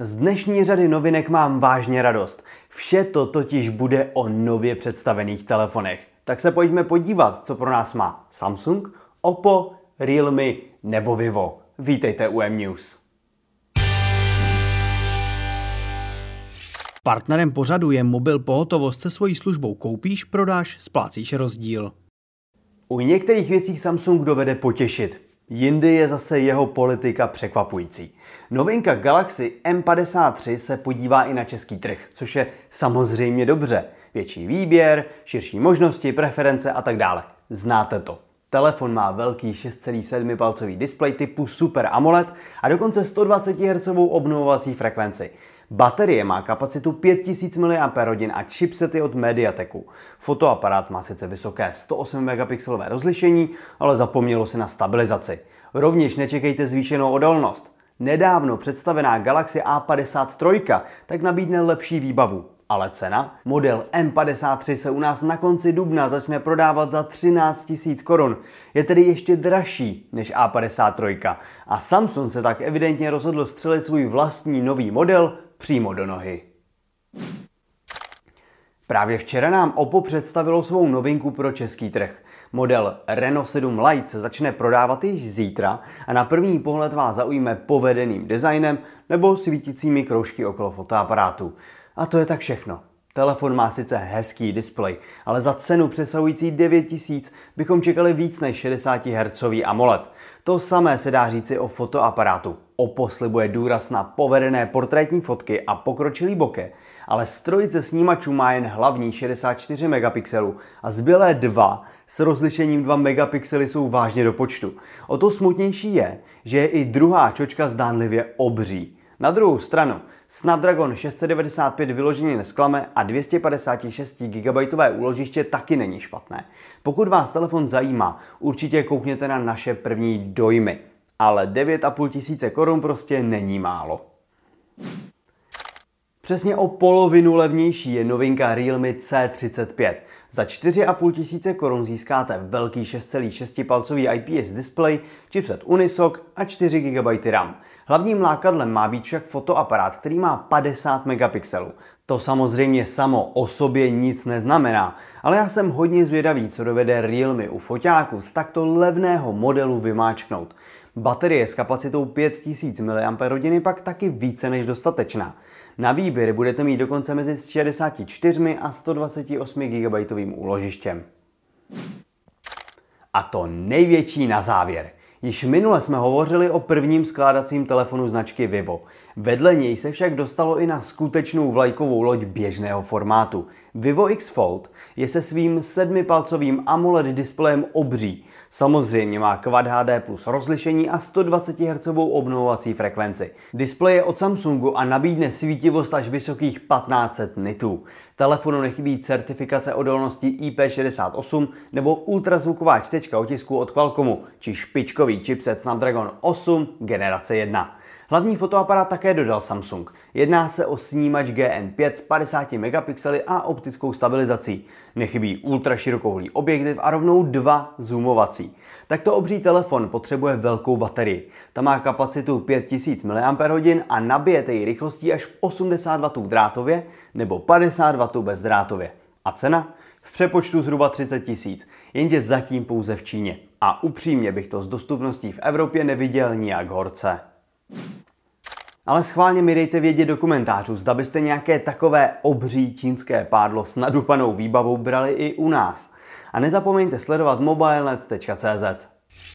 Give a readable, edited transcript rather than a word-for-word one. Z dnešní řady novinek mám vážně radost. Vše to totiž bude o nově představených telefonech. Tak se pojďme podívat, co pro nás má Samsung, Oppo, Realme nebo Vivo. Vítejte u M-News. Partnerem pořadu je Mobil pohotovost se svojí službou koupíš, prodáš, splácíš rozdíl. U některých věcí Samsung dovede potěšit. Jindy je zase jeho politika překvapující. Novinka Galaxy M53 se podívá i na český trh, což je samozřejmě dobře. Větší výběr, širší možnosti, preference a tak dále. Znáte to. Telefon má velký 6,7 palcový displej typu Super AMOLED a dokonce 120 Hz obnovovací frekvenci. Baterie má kapacitu 5000 mAh a chipsety od MediaTeku. Fotoaparát má sice vysoké 108 megapixelové rozlišení, ale zapomnělo se na stabilizaci. Rovněž nečekejte zvýšenou odolnost. Nedávno představená Galaxy A53 tak nabídne lepší výbavu. Ale cena? Model M53 se u nás na konci dubna začne prodávat za 13 000 korun. Je tedy ještě dražší než A53. A Samsung se tak evidentně rozhodl střelit svůj vlastní nový model přímo do nohy. Právě včera nám Oppo představilo svou novinku pro český trh. Model Reno 7 Lite se začne prodávat již zítra a na první pohled vás zaujme povedeným designem nebo svítícími kroužky okolo fotoaparátu. A to je tak všechno. Telefon má sice hezký displej, ale za cenu přesahující 9000 bychom čekali víc než 60 Hz AMOLED. To samé se dá říci o fotoaparátu. Oppo slibuje důraz na povedené portrétní fotky a pokročilý bokeh, ale z trojice snímačů má jen hlavní 64 megapixelů a zbylé dva s rozlišením 2 megapixely jsou vážně do počtu. O to smutnější je, že je i druhá čočka zdánlivě obří. Na druhou stranu, Snapdragon 695 vyloženě nesklame a 256 GB úložiště taky není špatné. Pokud vás telefon zajímá, určitě koukněte na naše první dojmy. Ale 9500 korun prostě není málo. Přesně o polovinu levnější je novinka Realme C35. Za 4500 korun získáte velký 6,6 palcový IPS displej, chipset Unisoc a 4 GB RAM. Hlavním lákadlem má být však fotoaparát, který má 50 megapixelů. To samozřejmě samo o sobě nic neznamená, ale já jsem hodně zvědavý, co dovede Realme u foťáku z takto levného modelu vymáčknout. Baterie s kapacitou 5000 mAh pak taky více než dostatečná. Na výběr budete mít dokonce mezi 64 a 128 GB úložištěm. A to největší na závěr. Již minule jsme hovořili o prvním skládacím telefonu značky Vivo. Vedle něj se však dostalo i na skutečnou vlajkovou loď běžného formátu. Vivo X Fold je se svým 7-palcovým AMOLED displejem obří. Samozřejmě má Quad HD plus rozlišení a 120 Hz obnovovací frekvenci. Displej je od Samsungu a nabídne svítivost až vysokých 1500 nitů. Telefonu nechybí certifikace odolnosti IP68 nebo ultrazvuková čtečka otisků od Qualcommu, či špičkový chipset Snapdragon 8 generace 1. Hlavní fotoaparát také dodal Samsung. Jedná se o snímač GN5 s 50 megapixely a optickou stabilizací. Nechybí ultraširokohlý objektiv a rovnou dva zoomovací. Takto obří telefon potřebuje velkou baterii. Ta má kapacitu 5000 mAh a nabijete ji rychlostí až 80 W drátově nebo 50 W bezdrátově. A cena? V přepočtu zhruba 30 000, jenže zatím pouze v Číně. A upřímně bych to s dostupností v Evropě neviděl nijak horce. Ale schválně mi dejte vědět do komentářů, zda byste nějaké takové obří čínské pádlo s nadupanou výbavou brali i u nás. A nezapomeňte sledovat mobilenet.cz.